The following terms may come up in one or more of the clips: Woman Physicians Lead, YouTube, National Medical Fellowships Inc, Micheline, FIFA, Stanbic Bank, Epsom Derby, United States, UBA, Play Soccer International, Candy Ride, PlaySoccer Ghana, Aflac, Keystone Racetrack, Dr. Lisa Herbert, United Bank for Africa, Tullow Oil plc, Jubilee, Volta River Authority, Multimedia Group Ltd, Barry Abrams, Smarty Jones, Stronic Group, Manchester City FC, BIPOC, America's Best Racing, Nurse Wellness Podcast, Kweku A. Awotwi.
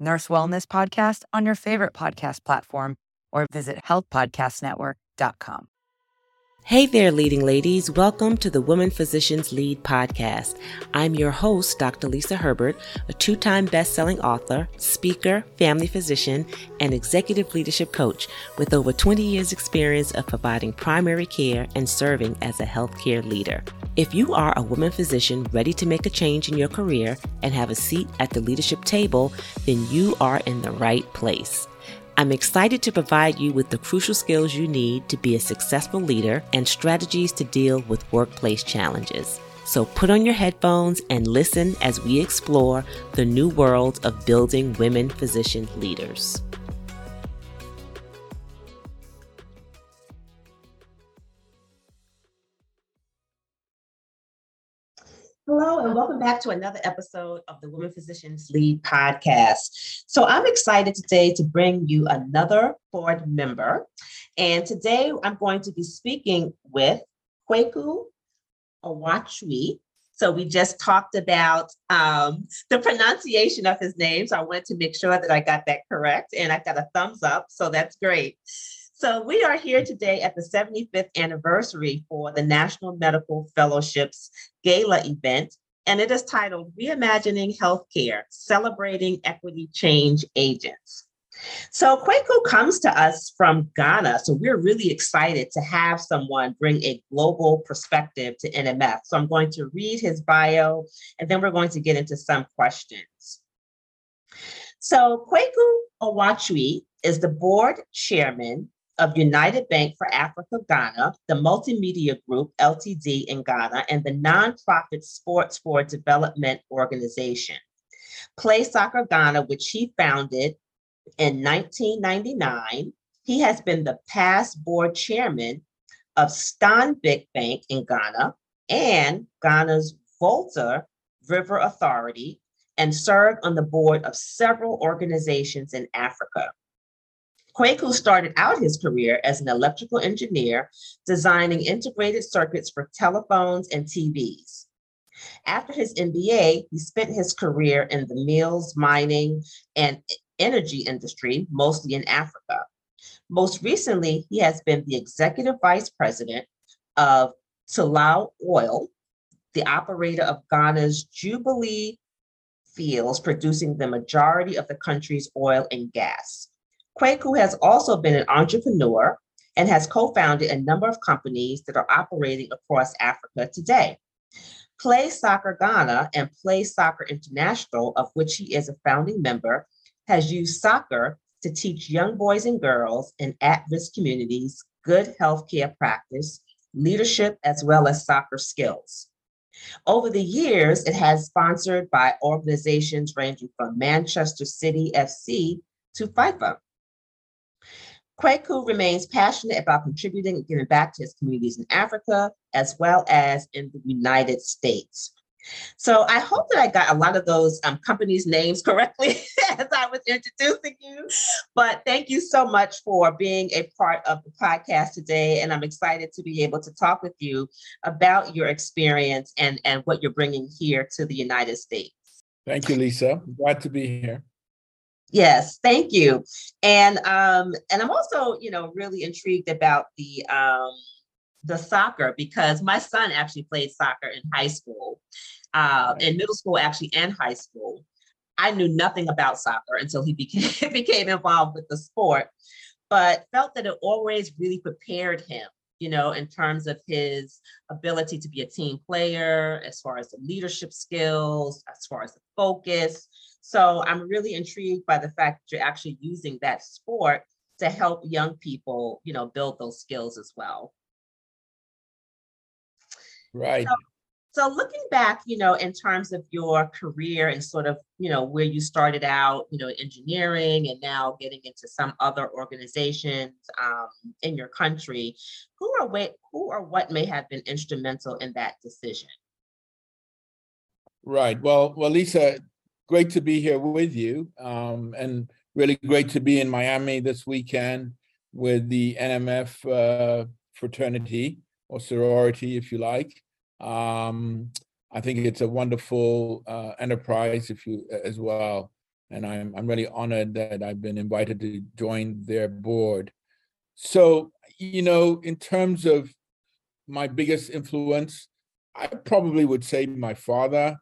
Nurse Wellness Podcast on your favorite podcast platform or visit healthpodcastnetwork.com. Hey there, leading ladies. Welcome to the Woman Physicians Lead podcast. I'm your host, Dr. Lisa Herbert, a 2-time best-selling author, speaker, family physician, and executive leadership coach with over 20 years' experience of providing primary care and serving as a healthcare leader. If you are a woman physician ready to make a change in your career and have a seat at the leadership table, then you are in the right place. I'm excited to provide you with the crucial skills you need to be a successful leader and strategies to deal with workplace challenges. So put on your headphones and listen as we explore the new world of building women physician leaders. Hello, and welcome back to another episode of the Women Physicians Lead podcast. So I'm excited today to bring you another board member. And today I'm going to be speaking with Kweku A. Awotwi. So we just talked about the pronunciation of his name. So I wanted to make sure that I got that correct. And I got a thumbs up. So that's great. So we are here today at the 75th anniversary for the National Medical Fellowships Gala event, and it is titled Reimagining Healthcare, Celebrating Equity Change Agents. So Kweku comes to us from Ghana, so we're really excited to have someone bring a global perspective to NMF. So I'm going to read his bio, and then we're going to get into some questions. So Kweku Awotwi is the board chairman of United Bank for Africa, Ghana, the Multimedia Group Ltd in Ghana, and the nonprofit Sports for Development organization, Play Soccer Ghana, which he founded in 1999. He has been the past board chairman of Stanbic Bank in Ghana and Ghana's Volta River Authority, and served on the board of several organizations in Africa. Kweku started out his career as an electrical engineer, designing integrated circuits for telephones and TVs. After his MBA, he spent his career in the metals, mining, and energy industry, mostly in Africa. Most recently, he has been the executive vice president of Tullow Oil, the operator of Ghana's Jubilee fields, producing the majority of the country's oil and gas. Kweku has also been an entrepreneur and has co-founded a number of companies that are operating across Africa today. Play Soccer Ghana and Play Soccer International, of which he is a founding member, has used soccer to teach young boys and girls in at-risk communities good healthcare practice, leadership, as well as soccer skills. Over the years, it has sponsored by organizations ranging from Manchester City FC to FIFA. Kweku remains passionate about contributing and giving back to his communities in Africa, as well as in the United States. So I hope that I got a lot of those companies' names correctly as I was introducing you. But thank you so much for being a part of the podcast today. And I'm excited to be able to talk with you about your experience and what you're bringing here to the United States. Thank you, Lisa. Glad to be here. Yes, thank you. And I'm also, really intrigued about the soccer, because my son actually played soccer in high school, in middle school actually and high school. I knew nothing about soccer until he became involved with the sport, but felt that it always really prepared him, in terms of his ability to be a team player, as far as the leadership skills, as far as the focus. So I'm really intrigued by the fact that you're actually using that sport to help young people, build those skills as well. Right. So, So looking back, you know, in terms of your career and sort of, you know, where you started out, you know, engineering and now getting into some other organizations in your country, who or what may have been instrumental in that decision? Right. Well, Lisa, great to be here with you, and really great to be in Miami this weekend with the NMF fraternity or sorority, if you like. I think it's a wonderful enterprise, as well, and I'm really honored that I've been invited to join their board. So, you know, in terms of my biggest influence, I probably would say my father.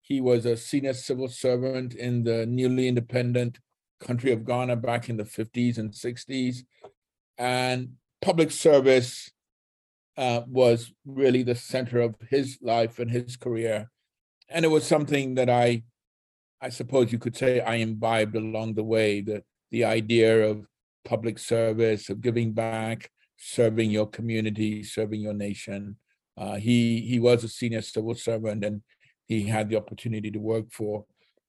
He was a senior civil servant in the newly independent country of Ghana back in the 50s and 60s, and public service was really the center of his life and his career. And it was something that I suppose you could say I imbibed along the way, the idea of public service, of giving back, serving your community, serving your nation. He was a senior civil servant, and he had the opportunity to work for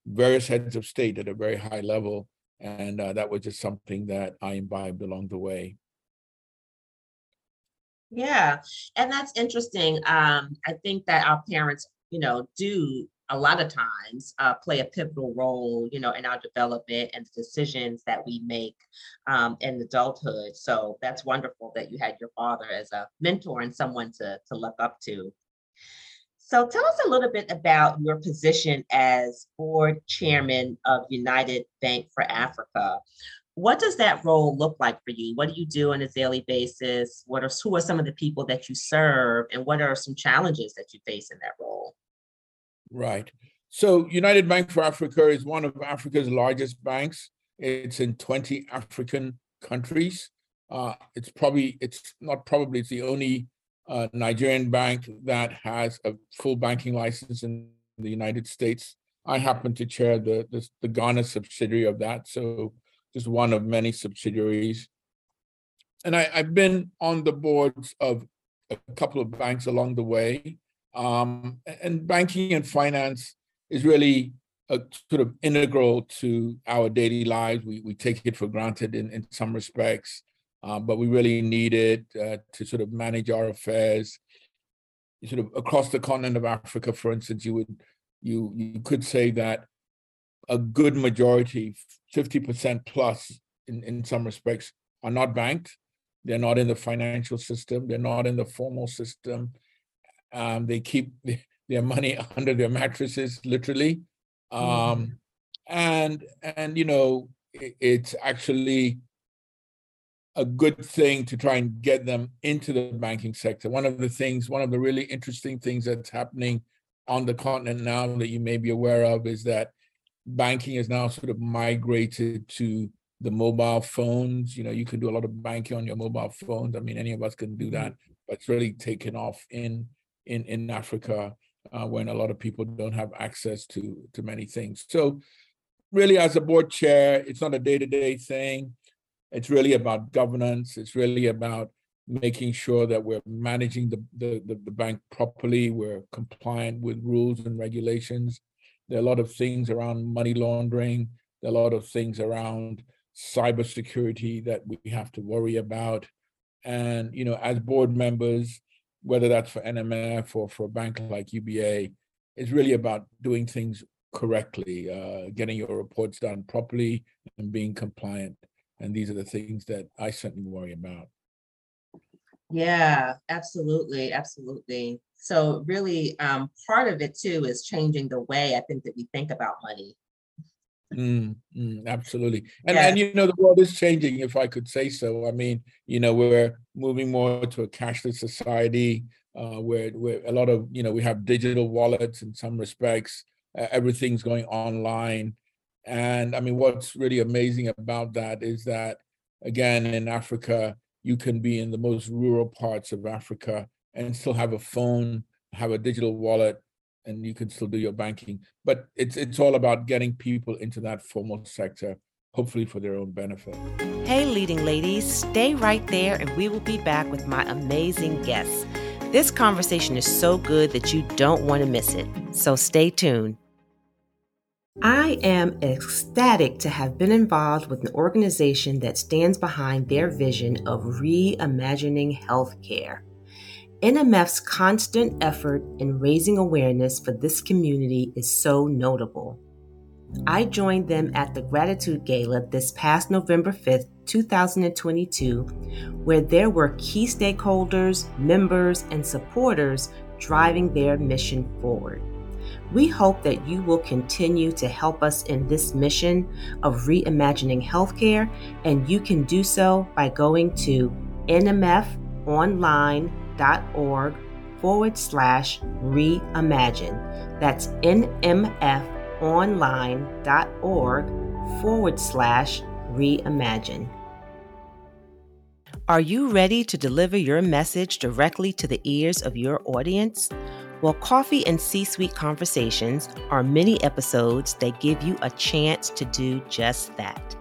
various heads of state at a very high level. And that was just something that I imbibed along the way. Yeah, and that's interesting. I think that our parents, you know, do a lot of times play a pivotal role, you know, in our development and the decisions that we make in adulthood. So that's wonderful that you had your father as a mentor and someone to look up to. So tell us a little bit about your position as board chairman of United Bank for Africa. What does that role look like for you? What do you do on a daily basis? Who are some of the people that you serve, and what are some challenges that you face in that role? Right. So United Bank for Africa is one of Africa's largest banks. It's in 20 African countries. It's the only Nigerian bank that has a full banking license in the United States. I happen to chair the Ghana subsidiary of that. So just one of many subsidiaries. And I've been on the boards of a couple of banks along the way. And banking and finance is really a sort of integral to our daily lives. We take it for granted in some respects, but we really need it to sort of manage our affairs. Sort of across the continent of Africa, for instance, you could say that a good majority, 50% plus in some respects, are not banked. They're not in the financial system. They're not in the formal system. They keep their money under their mattresses, literally. And you know, it's actually a good thing to try and get them into the banking sector. One of the really interesting things that's happening on the continent now that you may be aware of is that banking is now sort of migrated to the mobile phones. You know, you can do a lot of banking on your mobile phones. I mean, any of us can do that, but it's really taken off in Africa when a lot of people don't have access to many things. So really, as a board chair, it's not a day-to-day thing. It's really about governance. It's really about making sure that we're managing the bank properly. We're compliant with rules and regulations. There are a lot of things around money laundering. There are a lot of things around cybersecurity that we have to worry about. And, you know, as board members, whether that's for NMF or for a bank like UBA, it's really about doing things correctly, getting your reports done properly and being compliant. And these are the things that I certainly worry about. Yeah, absolutely. Absolutely. So really, part of it, too, is changing the way I think that we think about money. Absolutely. And, yeah. And, you know, the world is changing, if I could say so. I mean, you know, we're moving more to a cashless society where a lot of, you know, we have digital wallets in some respects. Everything's going online. And I mean, what's really amazing about that is that, again, in Africa, you can be in the most rural parts of Africa and still have a phone, have a digital wallet, and you can still do your banking. But it's all about getting people into that formal sector, hopefully for their own benefit. Hey, leading ladies, stay right there, and we will be back with my amazing guests. This conversation is so good that you don't want to miss it, so stay tuned. I am ecstatic to have been involved with an organization that stands behind their vision of reimagining healthcare. NMF's constant effort in raising awareness for this community is so notable. I joined them at the Gratitude Gala this past November 5th, 2022, where there were key stakeholders, members, and supporters driving their mission forward. We hope that you will continue to help us in this mission of reimagining healthcare, and you can do so by going to nmfonline.org/reimagine. That's nmfonline.org/reimagine. Are you ready to deliver your message directly to the ears of your audience? Well, Coffee and C-Suite Conversations are mini episodes that give you a chance to do just that.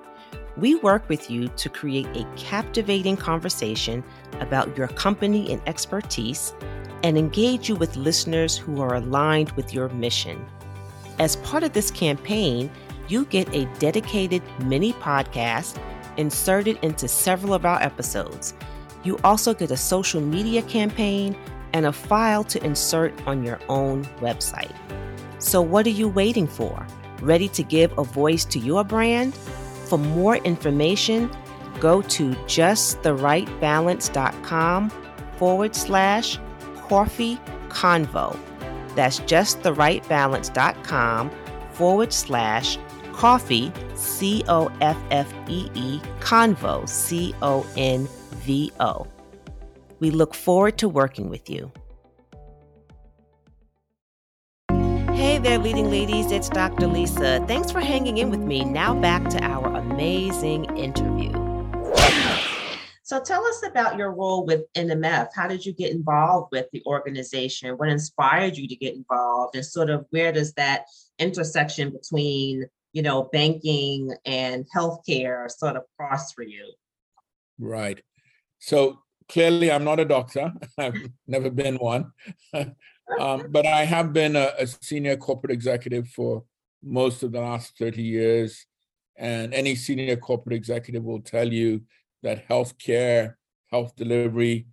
We work with you to create a captivating conversation about your company and expertise and engage you with listeners who are aligned with your mission. As part of this campaign, you get a dedicated mini podcast inserted into several of our episodes. You also get a social media campaign and a file to insert on your own website. So what are you waiting for? Ready to give a voice to your brand? For more information, go to justtherightbalance.com/coffeeconvo. That's justtherightbalance.com/coffee, COFFEE, convo, CONVO. We look forward to working with you. Hey there, leading ladies, it's Dr. Lisa. Thanks for hanging in with me. Now back to our amazing interview. So tell us about your role with NMF. How did you get involved with the organization? What inspired you to get involved? And sort of where does that intersection between, you know, banking and healthcare sort of cross for you? Right. So clearly, I'm not a doctor. I've never been one. But I have been a senior corporate executive for most of the last 30 years. And any senior corporate executive will tell you that healthcare, health delivery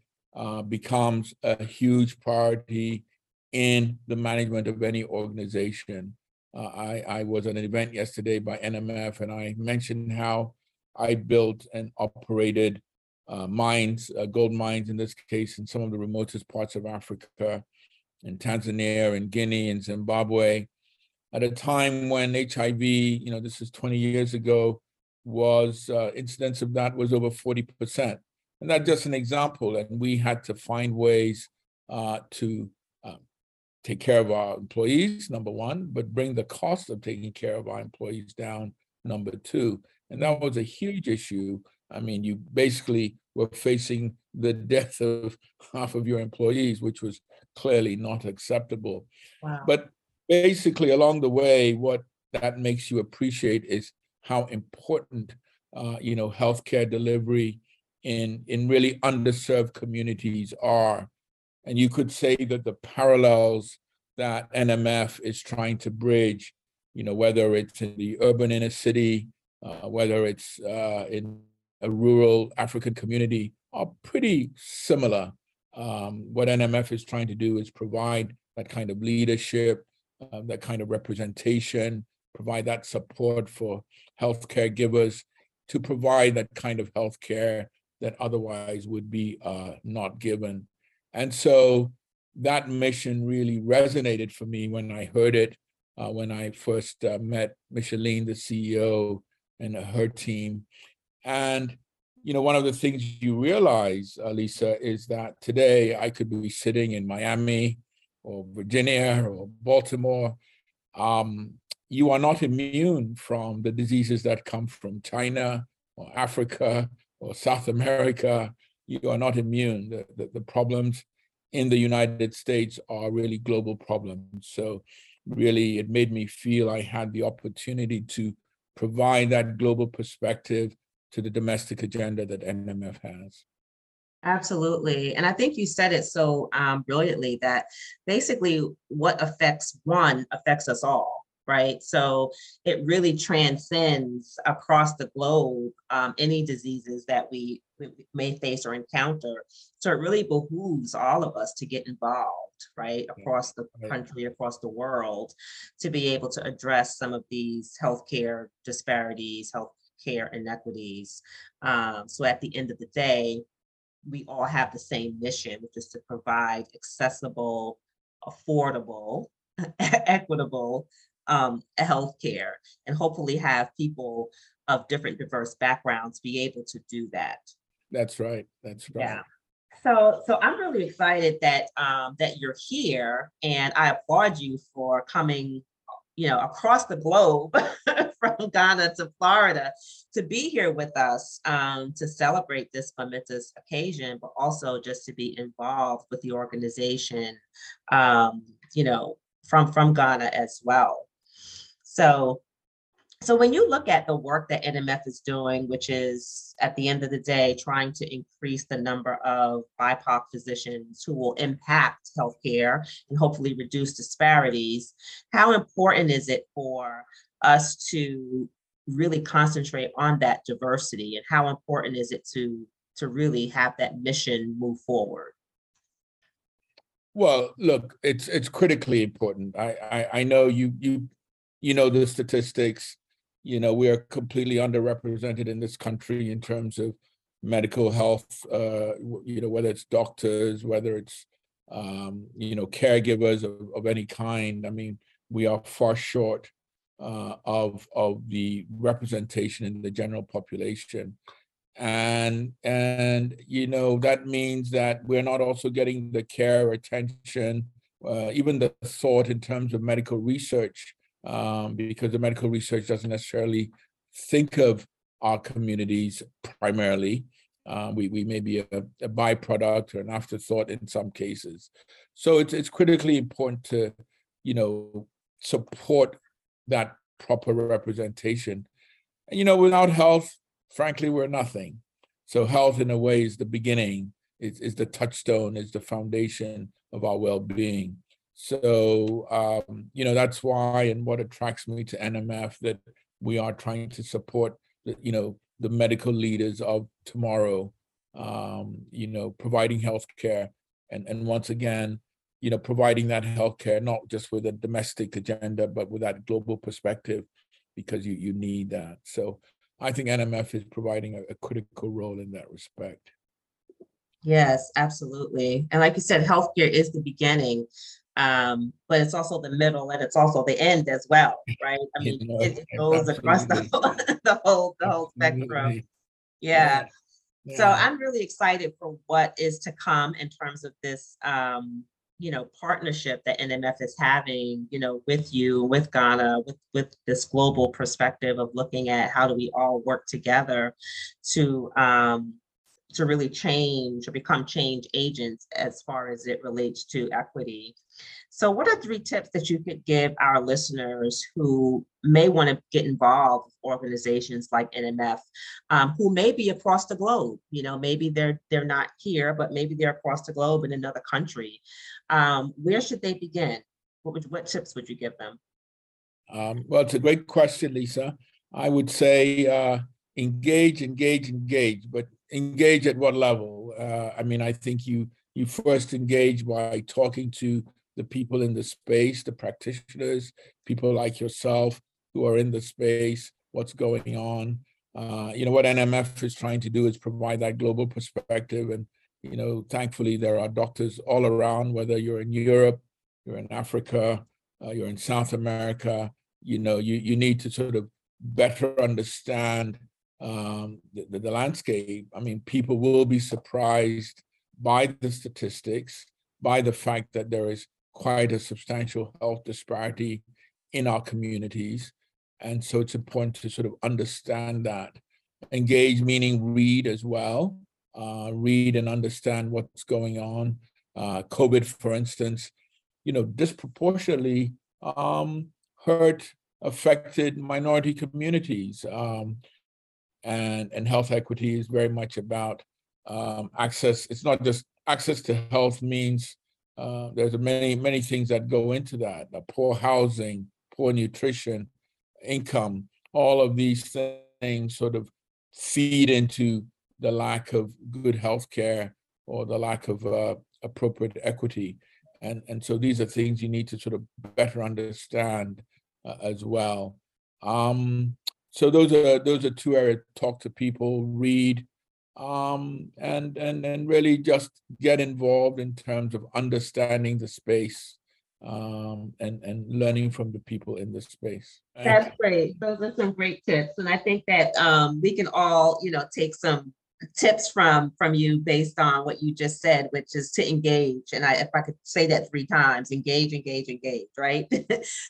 becomes a huge priority in the management of any organization. I was at an event yesterday by NMF, and I mentioned how I built and operated mines, gold mines in this case, in some of the remotest parts of Africa, in Tanzania, in Guinea, in Zimbabwe, at a time when HIV, you know, this is 20 years ago, was incidence of that was over 40%. And that's just an example. And we had to find ways to take care of our employees, number one, but bring the cost of taking care of our employees down, number two. And that was a huge issue. I mean, you basically were facing the death of half of your employees, which was clearly not acceptable. Wow. But basically, along the way, what that makes you appreciate is how important, healthcare delivery in really underserved communities are. And you could say that the parallels that NMF is trying to bridge, you know, whether it's in the urban inner city, whether it's in a rural African community, are pretty similar. What NMF is trying to do is provide that kind of leadership, that kind of representation, provide that support for healthcare givers to provide that kind of healthcare that otherwise would be not given. And so that mission really resonated for me when I heard it, when I first met Micheline, the CEO, and her team. And you know, one of the things you realize, Lisa, is that today I could be sitting in Miami or Virginia or Baltimore. You are not immune from the diseases that come from China or Africa or South America. You are not immune. The problems in the United States are really global problems. So really, it made me feel I had the opportunity to provide that global perspective to the domestic agenda that NMF has. Absolutely. And I think you said it so brilliantly that basically what affects one affects us all, right? So it really transcends across the globe any diseases that we may face or encounter. So it really behooves all of us to get involved, right, across the country, across the world, to be able to address some of these healthcare disparities, healthcare inequities. So at the end of the day, we all have the same mission, which is to provide accessible, affordable, equitable healthcare, and hopefully have people of different diverse backgrounds be able to do that. That's right. That's right. Yeah. So I'm really excited that that you're here, and I applaud you for coming, you know, across the globe from Ghana to Florida to be here with us to celebrate this momentous occasion, but also just to be involved with the organization, you know, from Ghana as well. So when you look at the work that NMF is doing, which is at the end of the day, trying to increase the number of BIPOC physicians who will impact healthcare and hopefully reduce disparities, how important is it for us to really concentrate on that diversity, and how important is it to really have that mission move forward? Well, look, it's critically important. I know you know the statistics. You know, we are completely underrepresented in this country in terms of medical health, you know, whether it's doctors, whether it's, you know, caregivers of any kind. I mean, we are far short of the representation in the general population. And, you know, that means that we're not also getting the care, attention, even the thought in terms of medical research. Because the medical research doesn't necessarily think of our communities primarily. We may be a byproduct or an afterthought in some cases. So it's critically important to, you know, support that proper representation. And, you know, without health, frankly, we're nothing. So health, in a way, is the beginning, is the touchstone, is the foundation of our well-being. So, you know, that's why and what attracts me to NMF, that we are trying to support, you know, the medical leaders of tomorrow, you know, providing healthcare. And once again, you know, providing that healthcare, not just with a domestic agenda, but with that global perspective, because you need that. So I think NMF is providing a critical role in that respect. Yes, absolutely. And like you said, healthcare is the beginning. But it's also the middle, and it's also the end as well, right? I mean, it goes across the whole spectrum. Yeah. Yeah. So I'm really excited for what is to come in terms of this, you know, partnership that NMF is having, you know, with you, with Ghana, with this global perspective of looking at how do we all work together to really change or become change agents as far as it relates to equity. So what are 3 tips that you could give our listeners who may want to get involved with organizations like NMF, who may be across the globe? You know, maybe they're not here, but maybe they're across the globe in another country. Where should they begin? What tips would you give them? Well, it's a great question, Lisa. I would say engage, but engage at what level? I mean, I think you first engage by talking to the people in the space, the practitioners, people like yourself who are in the space, what's going on. You know, what NMF is trying to do is provide that global perspective. And, you know, thankfully, there are doctors all around, whether you're in Europe, you're in Africa, you're in South America. You know, you need to sort of better understand the landscape. I mean, people will be surprised by the statistics, by the fact that there is quite a substantial health disparity in our communities. And so it's important to sort of understand that. Engage, meaning read as well. Read and understand what's going on. COVID, for instance, you know, disproportionately hurt, affected minority communities. And health equity is very much about access. It's not just access to health means there's many things that go into that. Poor housing, poor nutrition, income, all of these things sort of feed into the lack of good health care or the lack of appropriate equity. And so these are things you need to sort of better understand as well. So those are two areas: talk to people, read, and really just get involved in terms of understanding the space and learning from the people in the space. That's great. Those are some great tips, and I think that we can all, take some tips from you based on what you just said, which is to engage. And if I could say that 3 times, engage, engage, engage, right?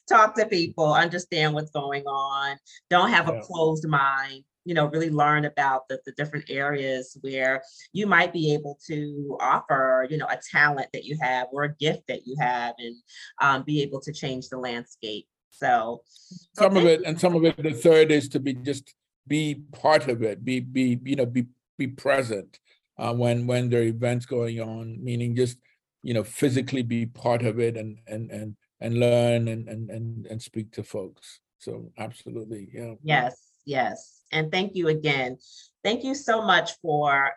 Talk to people, understand what's going on. Don't have a closed mind, really learn about the different areas where you might be able to offer, a talent that you have or a gift that you have and be able to change the landscape. So some of it, the third is to be part of it, be present when there are events going on, meaning physically be part of it and learn and speak to folks. So absolutely. Yeah. Yes. And thank you again. Thank you so much for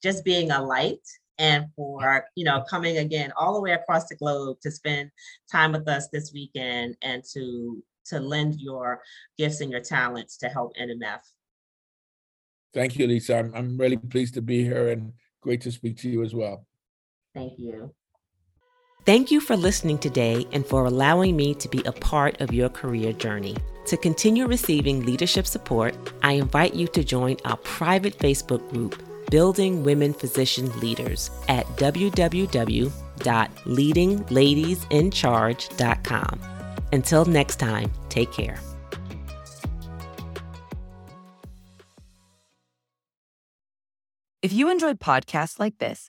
just being a light and for, coming again all the way across the globe to spend time with us this weekend and to lend your gifts and your talents to help NMF. Thank you, Lisa. I'm really pleased to be here and great to speak to you as well. Thank you. Thank you for listening today and for allowing me to be a part of your career journey. To continue receiving leadership support, I invite you to join our private Facebook group, Building Women Physician Leaders, at www.leadingladiesincharge.com. Until next time, take care. If you enjoyed podcasts like this,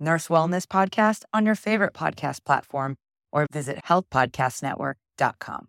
Nurse Wellness Podcast on your favorite podcast platform or visit healthpodcastnetwork.com.